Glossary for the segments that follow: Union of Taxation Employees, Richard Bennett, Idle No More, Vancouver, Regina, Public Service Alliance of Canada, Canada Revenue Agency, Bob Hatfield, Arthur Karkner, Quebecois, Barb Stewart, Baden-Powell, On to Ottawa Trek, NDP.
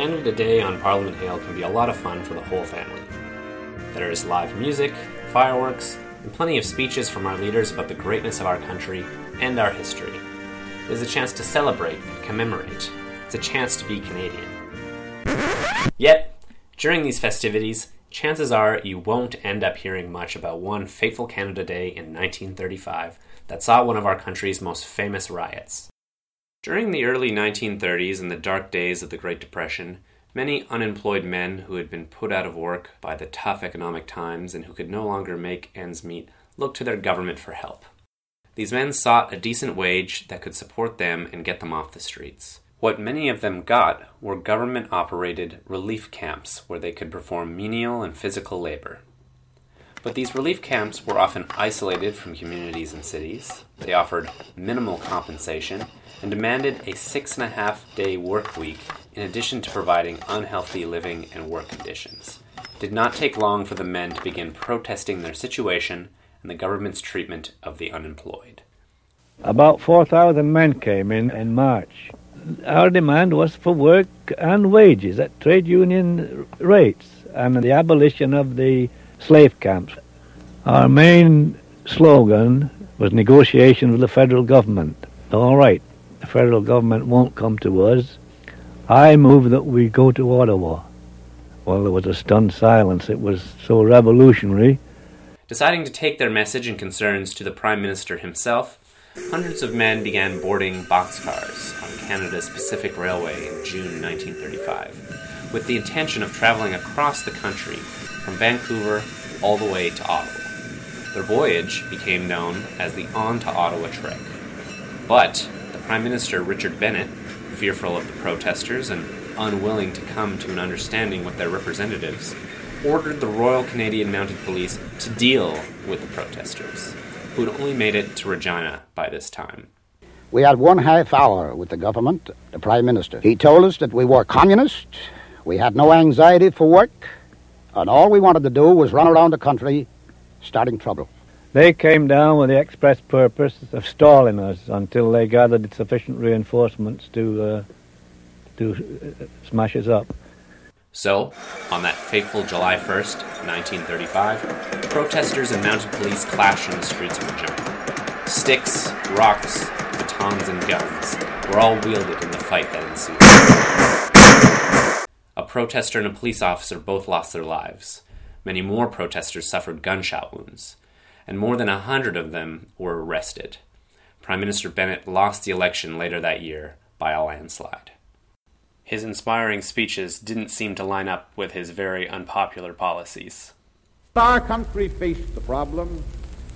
Canada Day on Parliament Hill can be a lot of fun for the whole family. There is live music, fireworks, and plenty of speeches from our leaders about the greatness of our country and our history. It is a chance to celebrate and commemorate. It's a chance to be Canadian. Yet, during these festivities, chances are you won't end up hearing much about one fateful Canada Day in 1935 that saw one of our country's most famous riots. During the early 1930s and the dark days of the Great Depression, many unemployed men who had been put out of work by the tough economic times and who could no longer make ends meet looked to their government for help. These men sought a decent wage that could support them and get them off the streets. What many of them got were government-operated relief camps where they could perform menial and physical labor. But these relief camps were often isolated from communities and cities. They offered minimal compensation and demanded a 6.5-day work week in addition to providing unhealthy living and work conditions. It did not take long for the men to begin protesting their situation and the government's treatment of the unemployed. About 4,000 men came in March. Our demand was for work and wages at trade union rates and the abolition of the slave camps. Our main slogan was negotiation with the federal government. All right, the federal government won't come to us. I move that we go to Ottawa. Well, there was a stunned silence. It was so revolutionary. Deciding to take their message and concerns to the Prime Minister himself, hundreds of men began boarding boxcars on Canada's Pacific Railway in June 1935, with the intention of traveling across the country from Vancouver all the way to Ottawa. Their voyage became known as the On to Ottawa Trek. But the Prime Minister, Richard Bennett, fearful of the protesters and unwilling to come to an understanding with their representatives, ordered the Royal Canadian Mounted Police to deal with the protesters, who had only made it to Regina by this time. We had 1.5 hours with the government, the Prime Minister. He told us that we were communists, we had no anxiety for work, and all we wanted to do was run around the country, starting trouble. They came down with the express purpose of stalling us until they gathered sufficient reinforcements to smash us up. So, on that fateful July 1st, 1935, protesters and mounted police clashed on the streets of Regina. Sticks, rocks, batons, and guns were all wielded in the fight that ensued. A protester and a police officer both lost their lives. Many more protesters suffered gunshot wounds, and more than 100 of them were arrested. Prime Minister Bennett lost the election later that year by a landslide. His inspiring speeches didn't seem to line up with his very unpopular policies. Our country faced the problem.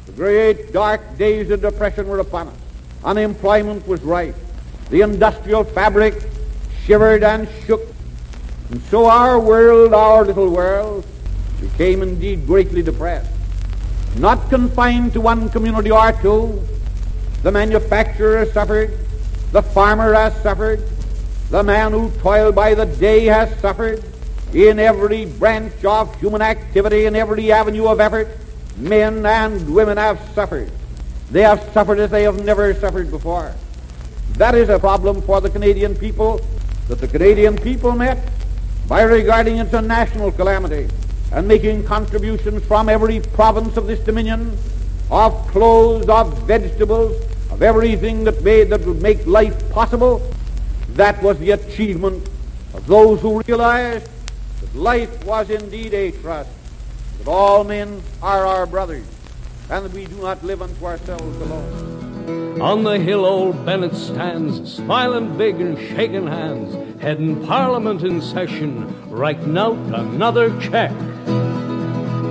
The great dark days of depression were upon us. Unemployment was rife. The industrial fabric shivered and shook. And so our world, our little world, became indeed greatly depressed. Not confined to one community or two, the manufacturer suffered, the farmer has suffered, the man who toiled by the day has suffered. In every branch of human activity, in every avenue of effort, men and women have suffered. They have suffered as they have never suffered before. That is a problem for the Canadian people that the Canadian people met by regarding it as a national calamity and making contributions from every province of this dominion, of clothes, of vegetables, of everything that would make life possible. That was the achievement of those who realized that life was indeed a trust, that all men are our brothers, and that we do not live unto ourselves alone. On the hill old Bennett stands, smiling big and shaking hands, heading Parliament in session, writing out another check.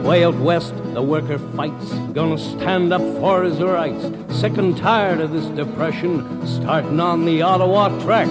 Way out west, the worker fights, gonna stand up for his rights. Sick and tired of this depression, starting on the Ottawa Trek.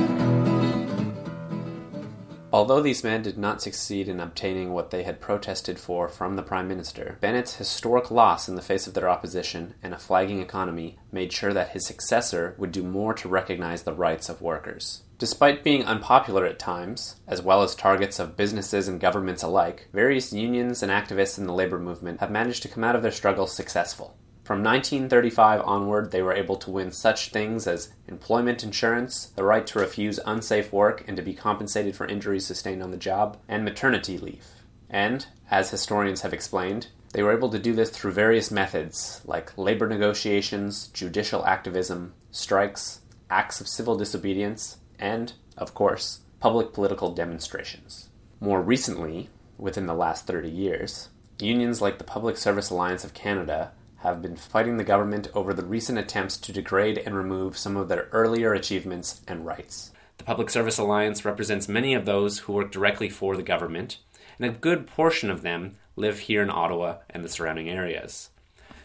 Although these men did not succeed in obtaining what they had protested for from the Prime Minister, Bennett's historic loss in the face of their opposition and a flagging economy made sure that his successor would do more to recognize the rights of workers. Despite being unpopular at times, as well as targets of businesses and governments alike, various unions and activists in the labor movement have managed to come out of their struggles successful. From 1935 onward, they were able to win such things as employment insurance, the right to refuse unsafe work and to be compensated for injuries sustained on the job, and maternity leave. And, as historians have explained, they were able to do this through various methods, like labor negotiations, judicial activism, strikes, acts of civil disobedience, and, of course, public political demonstrations. More recently, within the last 30 years, unions like the Public Service Alliance of Canada have been fighting the government over the recent attempts to degrade and remove some of their earlier achievements and rights. The Public Service Alliance represents many of those who work directly for the government, and a good portion of them live here in Ottawa and the surrounding areas.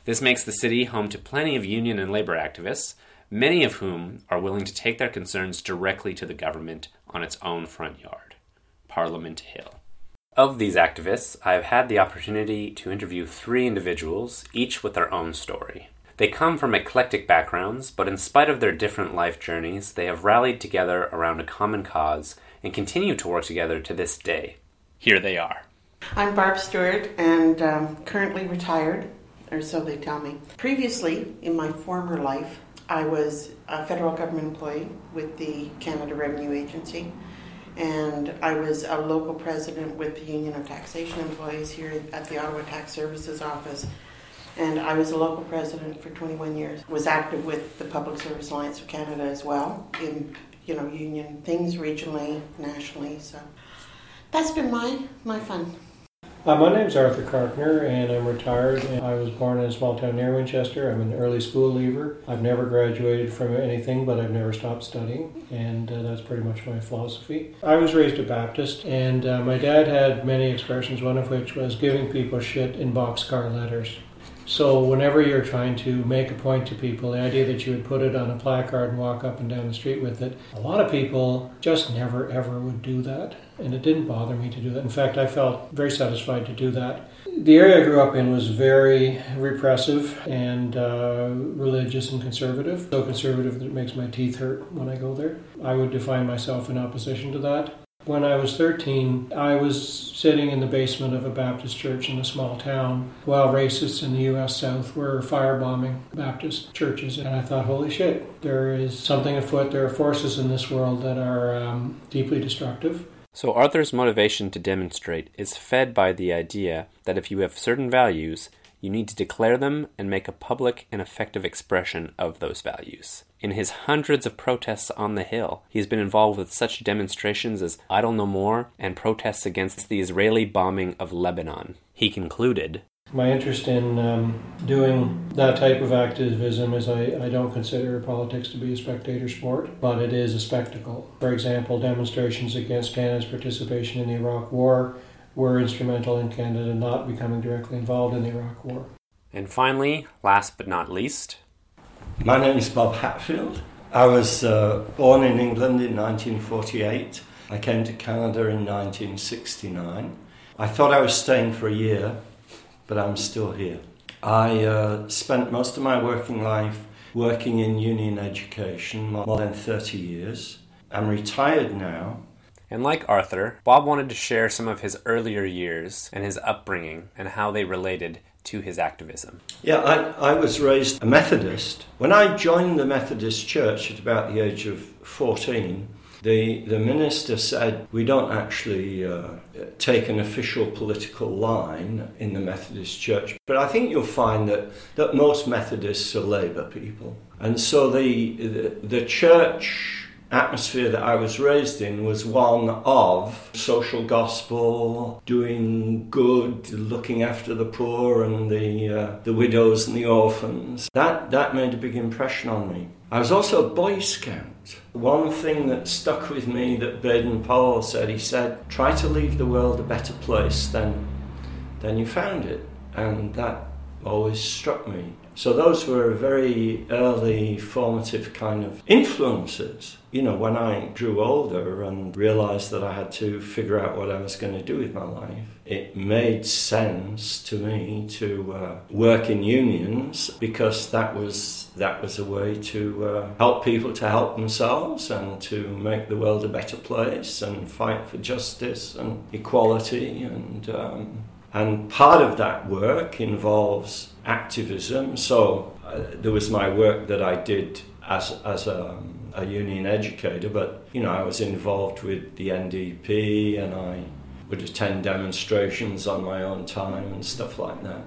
This makes the city home to plenty of union and labor activists, many of whom are willing to take their concerns directly to the government on its own front yard, Parliament Hill. Of these activists, I have had the opportunity to interview 3 individuals, each with their own story. They come from eclectic backgrounds, but in spite of their different life journeys, they have rallied together around a common cause and continue to work together to this day. Here they are. I'm Barb Stewart and currently retired, or so they tell me. Previously, in my former life, I was a federal government employee with the Canada Revenue Agency. And I was a local president with the Union of Taxation Employees here at the Ottawa Tax Services Office. And I was a local president for 21 years. Was active with the Public Service Alliance of Canada as well in, union things regionally, nationally. So that's been my fun. My name's Arthur Karkner, and I'm retired. And I was born in a small town near Winchester. I'm an early school leaver. I've never graduated from anything, but I've never stopped studying, and that's pretty much my philosophy. I was raised a Baptist, and my dad had many expressions, one of which was giving people shit in boxcar letters. So whenever you're trying to make a point to people, the idea that you would put it on a placard and walk up and down the street with it, a lot of people just never, ever would do that. And it didn't bother me to do that. In fact, I felt very satisfied to do that. The area I grew up in was very repressive and religious and conservative. So conservative that it makes my teeth hurt when I go there. I would define myself in opposition to that. When I was 13, I was sitting in the basement of a Baptist church in a small town while racists in the U.S. South were firebombing Baptist churches. And I thought, holy shit, there is something afoot. There are forces in this world that are deeply destructive. So Arthur's motivation to demonstrate is fed by the idea that if you have certain values, you need to declare them and make a public and effective expression of those values. In his hundreds of protests on the Hill, he's been involved with such demonstrations as Idle No More and protests against the Israeli bombing of Lebanon. He concluded, my interest in doing that type of activism is I don't consider politics to be a spectator sport, but it is a spectacle. For example, demonstrations against Canada's participation in the Iraq War were instrumental in Canada not becoming directly involved in the Iraq War. And finally, last but not least, my name is Bob Hatfield. I was born in England in 1948. I came to Canada in 1969. I thought I was staying for a year, but I'm still here. I spent most of my working life working in union education, more than 30 years. I'm retired now. And like Arthur, Bob wanted to share some of his earlier years and his upbringing and how they related to his activism. Yeah, I was raised a Methodist. When I joined the Methodist Church at about the age of 14, the minister said, we don't actually take an official political line in the Methodist Church, but I think you'll find that most Methodists are Labour people. And so the church atmosphere that I was raised in was one of social gospel, doing good, looking after the poor and the widows and the orphans. That made a big impression on me. I was also a Boy Scout. One thing that stuck with me that Baden-Powell said, he said, try to leave the world a better place than you found it. And that always struck me. So those were very early formative kind of influences. When I grew older and realized that I had to figure out what I was going to do with my life, it made sense to me to work in unions because that was a way to help people to help themselves and to make the world a better place and fight for justice and equality and And part of that work involves activism. So there was my work that I did as a union educator, but I was involved with the NDP and I would attend demonstrations on my own time and stuff like that.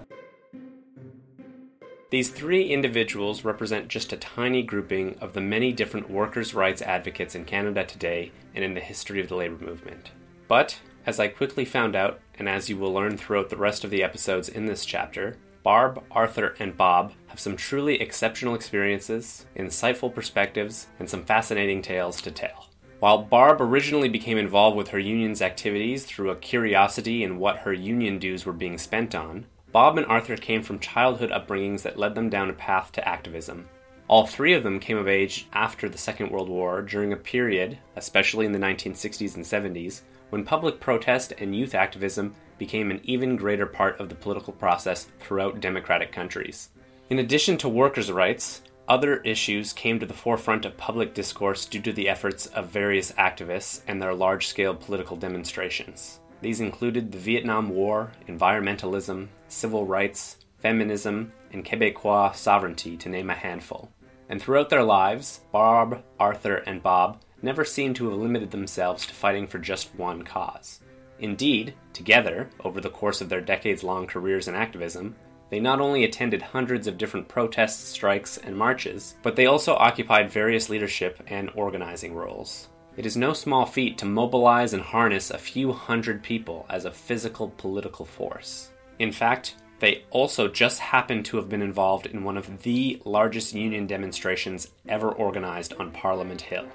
These three individuals represent just a tiny grouping of the many different workers' rights advocates in Canada today and in the history of the labor movement. But, as I quickly found out, and as you will learn throughout the rest of the episodes in this chapter, Barb, Arthur, and Bob have some truly exceptional experiences, insightful perspectives, and some fascinating tales to tell. While Barb originally became involved with her union's activities through a curiosity in what her union dues were being spent on, Bob and Arthur came from childhood upbringings that led them down a path to activism. All three of them came of age after the Second World War during a period, especially in the 1960s and 70s, when public protest and youth activism became an even greater part of the political process throughout democratic countries. In addition to workers' rights, other issues came to the forefront of public discourse due to the efforts of various activists and their large-scale political demonstrations. These included the Vietnam War, environmentalism, civil rights, feminism, and Quebecois sovereignty, to name a handful. And throughout their lives, Barb, Arthur, and Bob never seemed to have limited themselves to fighting for just one cause. Indeed, together, over the course of their decades-long careers in activism, they not only attended hundreds of different protests, strikes, and marches, but they also occupied various leadership and organizing roles. It is no small feat to mobilize and harness a few hundred people as a physical political force. In fact, they also just happened to have been involved in one of the largest union demonstrations ever organized on Parliament Hill.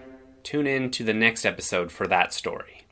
Tune in to the next episode for that story.